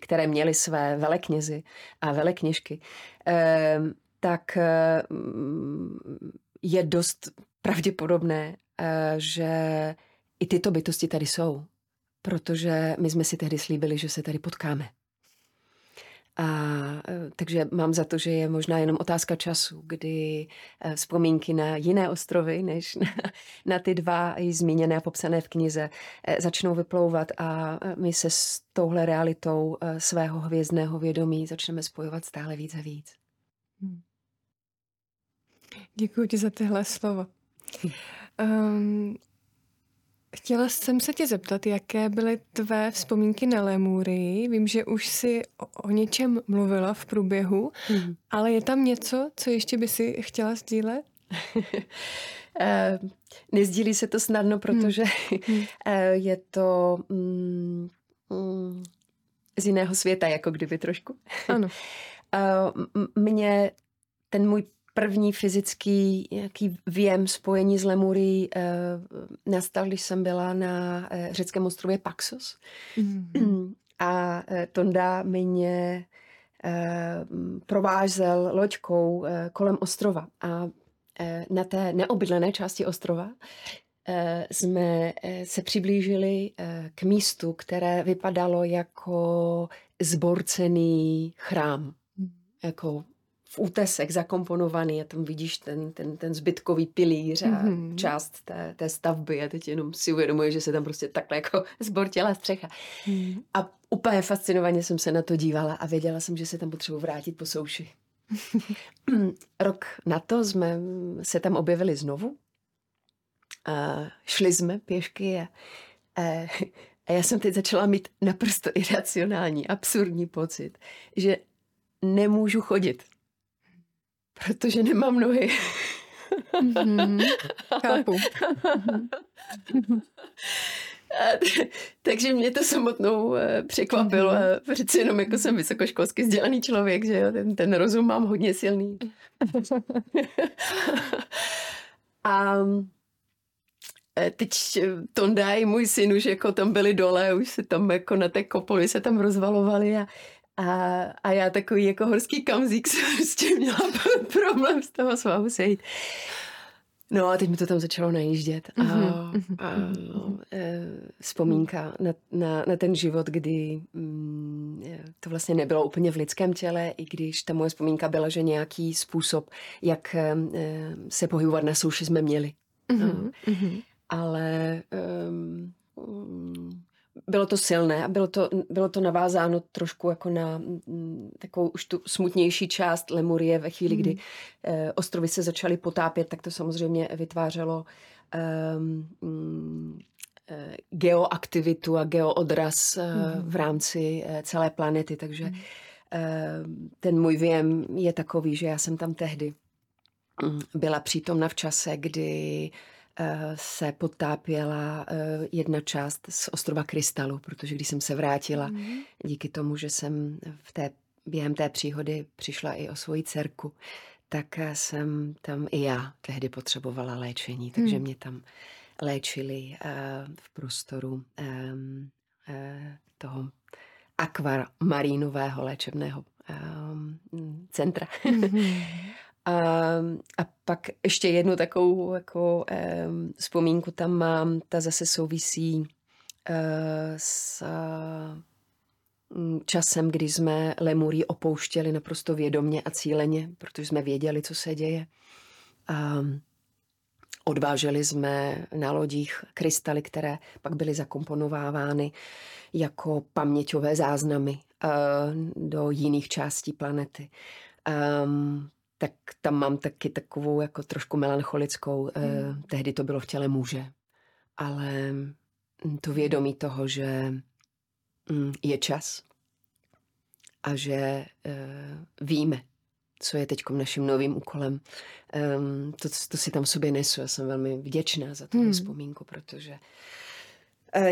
které měli své veleknězy a velekněžky, tak je dost pravděpodobné, že i tyto bytosti tady jsou, protože my jsme si tehdy slíbili, že se tady potkáme. Takže mám za to, že je možná jenom otázka času, kdy vzpomínky na jiné ostrovy, než na ty 2 zmíněné a popsané v knize, začnou vyplouvat a my se s touhle realitou svého hvězdného vědomí začneme spojovat stále víc a víc. Děkuji ti za tyhle slova. Chtěla jsem se tě zeptat, jaké byly tvé vzpomínky na Lemurii. Vím, že už jsi o něčem mluvila v průběhu, ale je tam něco, co ještě by si chtěla sdílet? Nezdílí se to snadno, protože je to z jiného světa, jako kdyby trošku. Ano. Mně ten můj první fyzický nějaký věm spojení s Lemurií nastal, když jsem byla na řeckém ostrově Paxos. A Tonda mě provázel loďkou kolem ostrova. A na té neobydlené části ostrova jsme se přiblížili k místu, které vypadalo jako zborcený chrám. Jako v útesek zakomponovaný a tam vidíš ten zbytkový pilíř a část té stavby a teď jenom si uvědomuji, že se tam prostě takhle jako zbortila střecha. A úplně fascinovaně jsem se na to dívala a věděla jsem, že se tam potřebuji vrátit po souši. Rok na to jsme se tam objevili znovu a šli jsme pěšky a já jsem teď začala mít naprosto iracionální, absurdní pocit, že nemůžu chodit. Protože nemám nohy. Chápu. Takže mě to samotnou překvapilo. Přeci jenom jako jsem vysokoškolsky vzdělaný člověk, že jo, ten rozum mám hodně silný. A teď Tonda i můj syn už jako tam byli dole, už se tam jako na té kopuli se tam rozvalovali a já takový jako horský kamzík jsem prostě měla problém z toho svahu sejít. No a teď mi to tam začalo najíždět. Vzpomínka na ten život, kdy to vlastně nebylo úplně v lidském těle, i když ta moje vzpomínka byla, že nějaký způsob, jak se pohybovat na souši, jsme měli. Ale bylo to silné a bylo to navázáno trošku jako na takovou už tu smutnější část Lemurie ve chvíli, kdy ostrovy se začaly potápět, tak to samozřejmě vytvářelo geoaktivitu a geoodraz v rámci celé planety, takže ten můj věm je takový, že já jsem tam tehdy byla přítomna v čase, kdy se potápěla jedna část z ostrova Krystalu, protože když jsem se vrátila, díky tomu, že jsem během té příhody přišla i o svoji dcerku, tak jsem tam i já tehdy potřebovala léčení, takže mě tam léčili v prostoru toho akvamarínového léčebného centra. A pak ještě jednu takovou jako, vzpomínku tam mám, ta zase souvisí s časem, kdy jsme Lemurii opouštěli naprosto vědomně a cíleně, protože jsme věděli, co se děje. Odváželi jsme na lodích krystaly, které pak byly zakomponovávány jako paměťové záznamy do jiných částí planety. Tak tam mám taky takovou jako trošku melancholickou, tehdy to bylo v těle muže, ale to vědomí toho, že je čas a že víme, co je teď naším novým úkolem. To si tam v sobě nesu. Já jsem velmi vděčná za tu vzpomínku, protože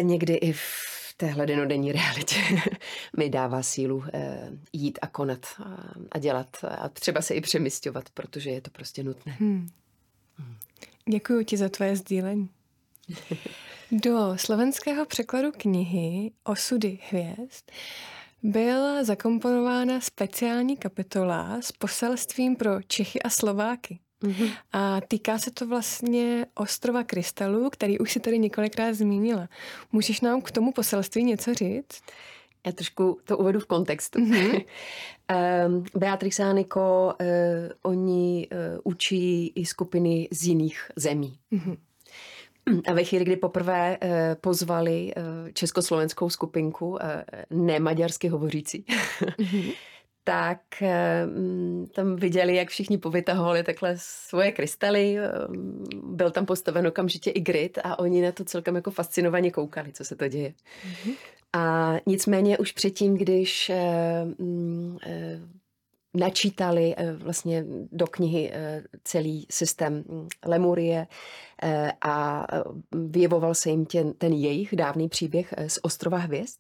někdy i v téhle denodenní realitě mi dává sílu jít a konat a dělat a třeba se i přemysťovat, protože je to prostě nutné. Děkuji ti za tvoje sdílení. Do slovenského překladu knihy Osudy hvězd byla zakomponována speciální kapitola s poselstvím pro Čechy a Slováky. Mm-hmm. A týká se to vlastně Ostrova Krystalů, který už si tady několikrát zmínila. Můžeš nám k tomu poselství něco říct? Já trošku to uvedu v kontextu. Mm-hmm. Beatrix a Anikó, oni učí i skupiny z jiných zemí. Mm-hmm. A ve chvíli, kdy poprvé pozvali československou skupinku nemaďarsky hovořící, tak tam viděli, jak všichni povytahovali takhle svoje krystaly. Byl tam postaven okamžitě i grid a oni na to celkem jako fascinovaně koukali, co se to děje. A nicméně už předtím, když načítali vlastně do knihy celý systém Lemurie a vyjevoval se jim ten jejich dávný příběh z Ostrova hvězd,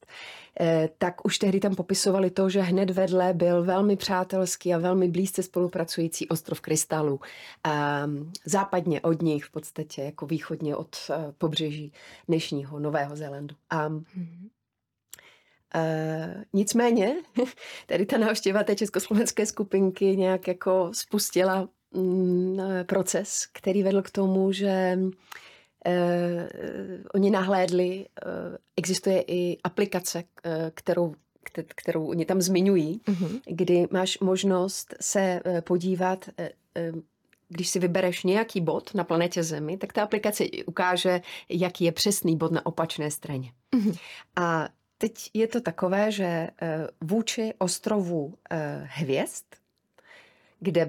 tak už tehdy tam popisovali to, že hned vedle byl velmi přátelský a velmi blízce spolupracující Ostrov Krystalů. Západně od nich v podstatě, jako východně od pobřeží dnešního Nového Zélandu. Nicméně, tady ta návštěva té československé skupinky nějak jako spustila proces, který vedl k tomu, že oni nahlédli, existuje i aplikace, kterou oni tam zmiňují, kdy máš možnost se podívat, když si vybereš nějaký bod na planetě Zemi, tak ta aplikace ukáže, jaký je přesný bod na opačné straně. A teď je to takové, že vůči Ostrovu hvězd, kde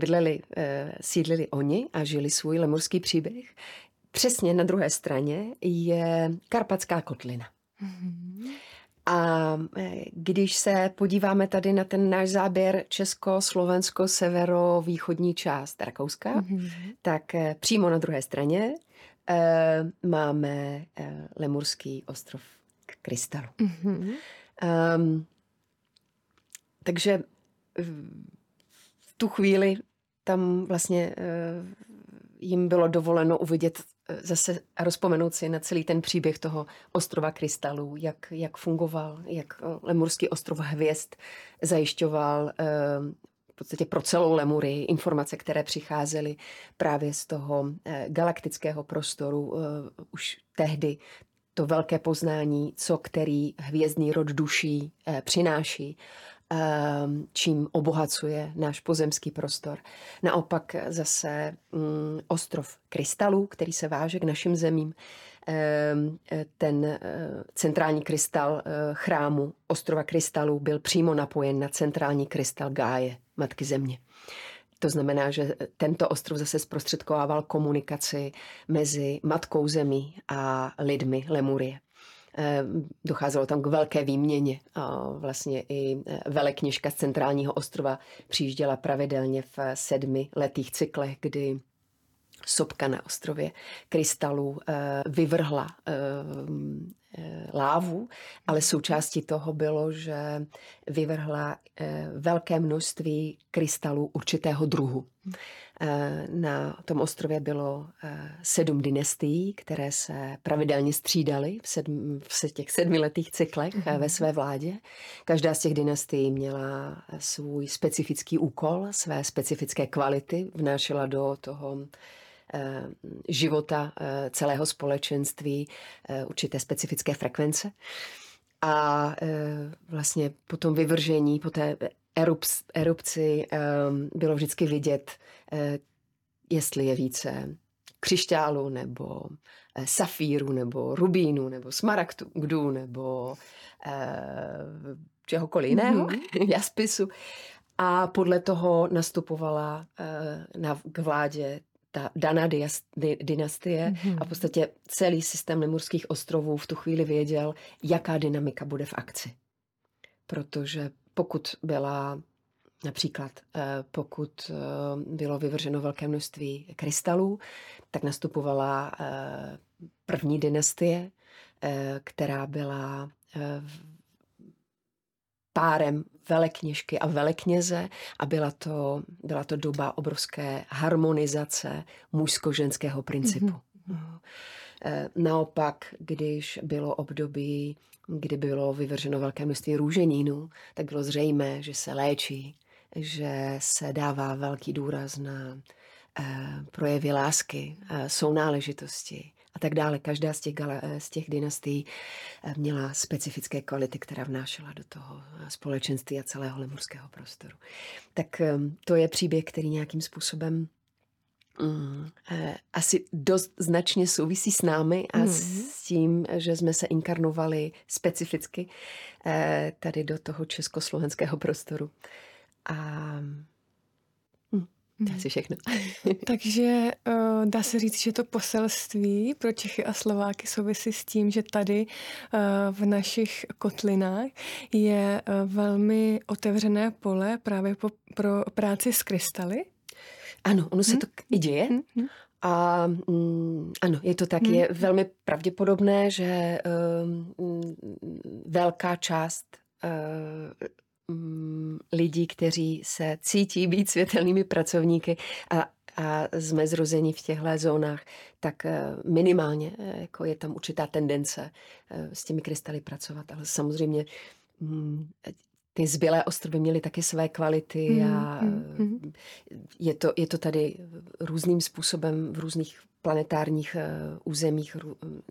sídlili oni a žili svůj lemurský příběh, přesně na druhé straně je Karpatská kotlina. Mm-hmm. A když se podíváme tady na ten náš záběr Česko-Slovensko, severovýchodní část Rakouska, tak přímo na druhé straně máme Lemurský ostrov Krystalu. Takže v tu chvíli tam vlastně jim bylo dovoleno uvidět zase a rozpomenout si na celý ten příběh toho Ostrova Krystalů, jak fungoval, jak Lemurský ostrov hvězd zajišťoval v podstatě pro celou Lemurii informace, které přicházely právě z toho galaktického prostoru už tehdy. To velké poznání, co který hvězdný rod duší přináší, čím obohacuje náš pozemský prostor. Naopak zase ostrov krystalů, který se váže k našim zemím, ten centrální krystal chrámu ostrova krystalů byl přímo napojen na centrální krystal Gáje, matky země. To znamená, že tento ostrov zase zprostředkovával komunikaci mezi matkou zemí a lidmi Lemurie. Docházelo tam k velké výměně a vlastně i velekněžka z centrálního ostrova přijížděla pravidelně v 7letých cyklech, kdy sopka na ostrově krystalů vyvrhla lávu, ale součástí toho bylo, že vyvrhla velké množství krystalů určitého druhu. Na tom ostrově bylo 7 dynastií, které se pravidelně střídaly v těch 7letých cyklech ve své vládě. Každá z těch dynastií měla svůj specifický úkol, své specifické kvality, vnášela do toho života celého společenství určité specifické frekvence. A vlastně po tom vyvržení, po té erupci bylo vždycky vidět, jestli je více křišťálu, nebo safíru, nebo rubínu, nebo smaragdu, nebo čehokoliv jiného, jaspisu. A podle toho nastupovala k vládě ta daná dynastie a v podstatě celý systém Lemurských ostrovů v tu chvíli věděl, jaká dynamika bude v akci. Protože pokud byla například, pokud bylo vyvrženo velké množství krystalů, tak nastupovala první dynastie, která byla párem velekněžky a velekněze a byla to doba obrovské harmonizace mužsko-ženského principu. Naopak, když bylo období, kdy bylo vyvrženo velké množství růženínů, tak bylo zřejmé, že se léčí, že se dává velký důraz na projevy lásky, sounáležitosti a tak dále. Každá z těch dynastií měla specifické kvality, která vnášela do toho společenství a celého lemurského prostoru. Tak to je příběh, který nějakým způsobem asi dost značně souvisí s námi a s tím, že jsme se inkarnovali specificky tady do toho československého prostoru. To asi všechno. Takže dá se říct, že to poselství pro Čechy a Slováky souvisí s tím, že tady v našich kotlinách je velmi otevřené pole právě pro práci s krystaly. Ano, ono se to i děje. A ano, je to tak. Je velmi pravděpodobné, že velká část lidí, kteří se cítí být světelnými pracovníky a jsme zrozeni v těchto zónách, tak minimálně jako je tam určitá tendence s těmi krystaly pracovat. Ale samozřejmě ty zbylé ostrovy měly taky své kvality a je to tady různým způsobem v různých planetárních územích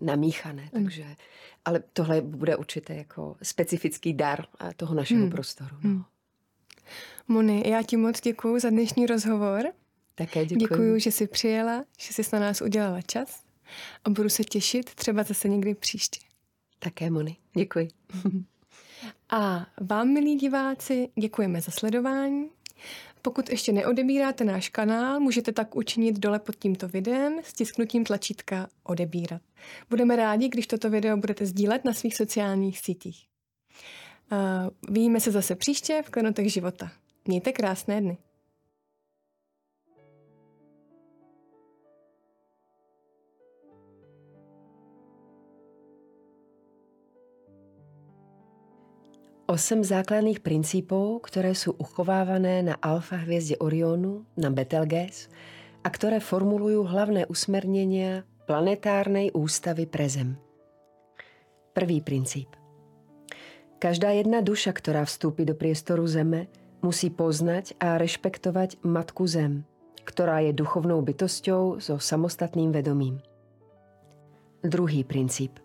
namíchané. Takže, ale tohle bude určitě jako specifický dar toho našeho prostoru. No. Moni, já ti moc děkuju za dnešní rozhovor. Také děkuju. Děkuju, že jsi přijela, že jsi na nás udělala čas a budu se těšit třeba zase někdy příště. Také, Moni. Děkuji. A vám, milí diváci, děkujeme za sledování. Pokud ještě neodebíráte náš kanál, můžete tak učinit dole pod tímto videem stisknutím tlačítka odebírat. Budeme rádi, když toto video budete sdílet na svých sociálních sítích. Vidíme se zase příště v Klenotech života. Mějte krásné dny. Osm základných princípov, ktoré sú uchovávané na alfa hviezde Orionu, na Betelgeuse, a ktoré formulujú hlavné usmernenia planetárnej ústavy pre Zem. Prvý princíp. Každá jedna duša, ktorá vstúpi do priestoru Zeme, musí poznať a rešpektovať Matku Zem, ktorá je duchovnou bytosťou so samostatným vedomím. Druhý princíp.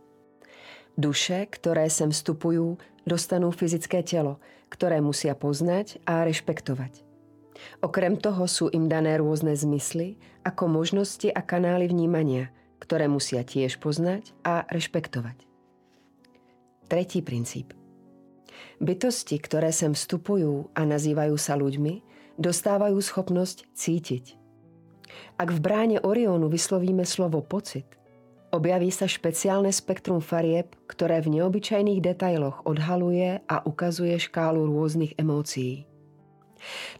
Duše, ktoré sem vstupujú, dostanou fyzické tělo, které musí poznat a respektovat. Okrem toho jsou jim dané různé zmysly, jako možnosti a kanály vnímání, které musí tiež poznat a respektovat. Třetí princíp. Bytosti, které sem vstupují a nazývají se lidmi, dostávají schopnost cítit. Ak v bráně Orionu vyslovíme slovo pocit, objaví sa špeciálne spektrum farieb, ktoré v neobyčajných detailoch odhaluje a ukazuje škálu rôznych emócií.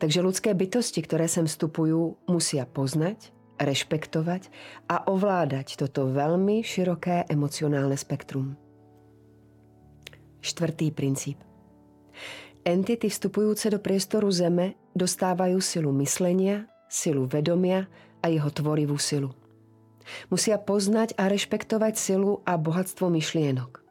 Takže ľudské bytosti, ktoré sem vstupujú, musia poznať, rešpektovať a ovládať toto veľmi široké emocionálne spektrum. Čtvrtý princip. Entity vstupujúce do priestoru Zeme dostávajú silu myslenia, silu vedomia a jeho tvorivú silu. Musia poznať a rešpektovať silu a bohatstvo myšlienok.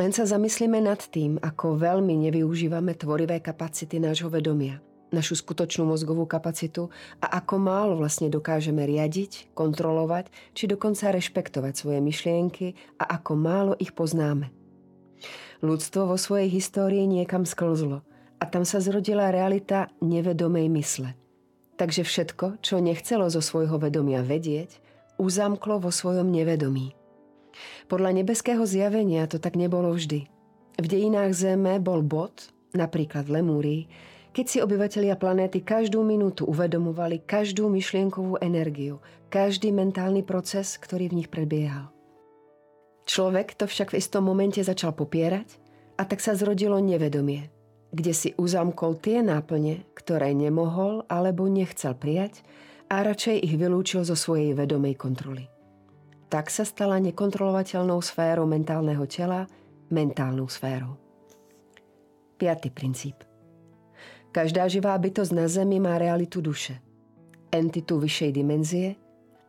Len sa zamyslíme nad tým, ako veľmi nevyužívame tvorivé kapacity nášho vedomia, našu skutočnú mozgovú kapacitu a ako málo vlastne dokážeme riadiť, kontrolovať či dokonca rešpektovať svoje myšlienky a ako málo ich poznáme. Ľudstvo vo svojej histórii niekam sklzlo a tam sa zrodila realita nevedomej mysle. Takže všetko, čo nechcelo zo svojho vedomia vedieť, uzamklo vo svojom nevedomí. Podľa nebeského zjavenia to tak nebolo vždy. V dejinách Zeme bol bod, napríklad v Lemurii, keď si obyvatelia planéty každú minútu uvedomovali každú myšlienkovú energiu, každý mentálny proces, ktorý v nich prebiehal. Človek to však v istom momente začal popierať a tak sa zrodilo nevedomie, kde si uzamkol tie náplne, ktoré nemohol alebo nechcel prijať a radšej ich vylúčil zo svojej vedomej kontroly. Tak sa stala nekontrolovateľnou sférou mentálneho tela, mentálnou sférou. Piatý princíp. Každá živá bytosť na Zemi má realitu duše, entitu vyššej dimenzie,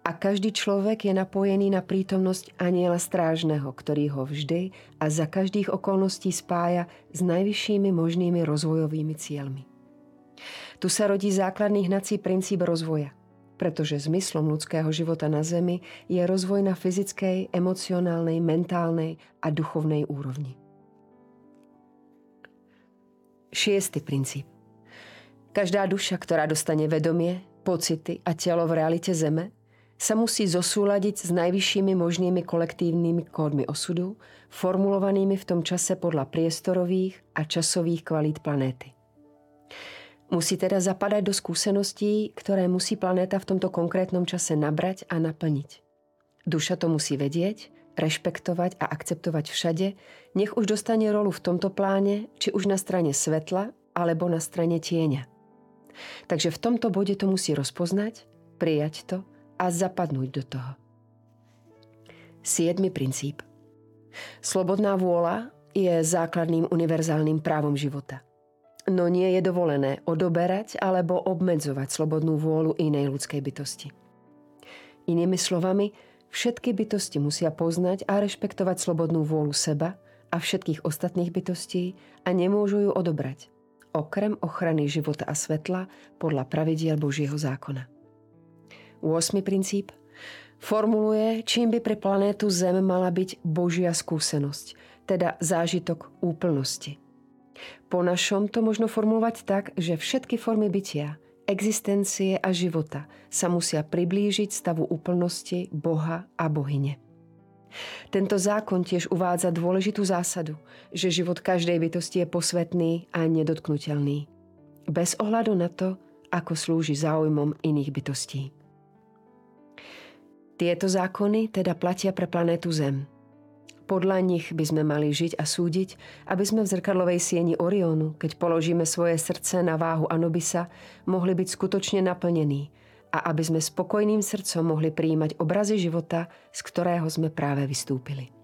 a každý človek je napojený na prítomnosť anjela strážneho, ktorý ho vždy a za každých okolností spája s najvyššími možnými rozvojovými cieľmi. Tu sa rodí základný hnací princíp rozvoja, pretože zmyslom ľudského života na Zemi je rozvoj na fyzickej, emocionálnej, mentálnej a duchovnej úrovni. Šiestý princíp. Každá duša, ktorá dostane vedomie, pocity a telo v realite Zeme, sa musí zosúladiť s najvyššími možnými kolektívnymi kódmi osudu, formulovanými v tom čase podľa priestorových a časových kvalít planéty. Musí teda zapadať do skúseností, ktoré musí planéta v tomto konkrétnom čase nabrať a naplniť. Duša to musí vedieť, rešpektovať a akceptovať všade, nech už dostane rolu v tomto pláne, či už na strane svetla, alebo na strane tieňa. Takže v tomto bode to musí rozpoznať, prijať to, a zapadnúť do toho. Siedmy princíp. Slobodná vôľa je základným univerzálnym právom života. No nie je dovolené odoberať alebo obmedzovať slobodnú vôľu inej ľudskej bytosti. Inými slovami, všetky bytosti musia poznať a rešpektovať slobodnú vôľu seba a všetkých ostatných bytostí a nemôžu ju odobrať, okrem ochrany života a svetla podľa pravidiel Božieho zákona. 8. princíp formuluje, čím by pre planétu Zem mala byť Božia skúsenosť, teda zážitok úplnosti. Po našom to možno formulovať tak, že všetky formy bytia, existencie a života sa musia priblížiť stavu úplnosti Boha a bohyne. Tento zákon tiež uvádza dôležitú zásadu, že život každej bytosti je posvetný a nedotknutelný, bez ohľadu na to, ako slúži záujmom iných bytostí. Tieto zákony teda platia pre planétu Zem. Podľa nich by sme mali žiť a súdiť, aby sme v zrkadlovej sieni Orionu, keď položíme svoje srdce na váhu Anubisa, mohli byť skutočne naplnení a aby sme spokojným srdcom mohli prijímať obrazy života, z ktorého sme práve vystúpili.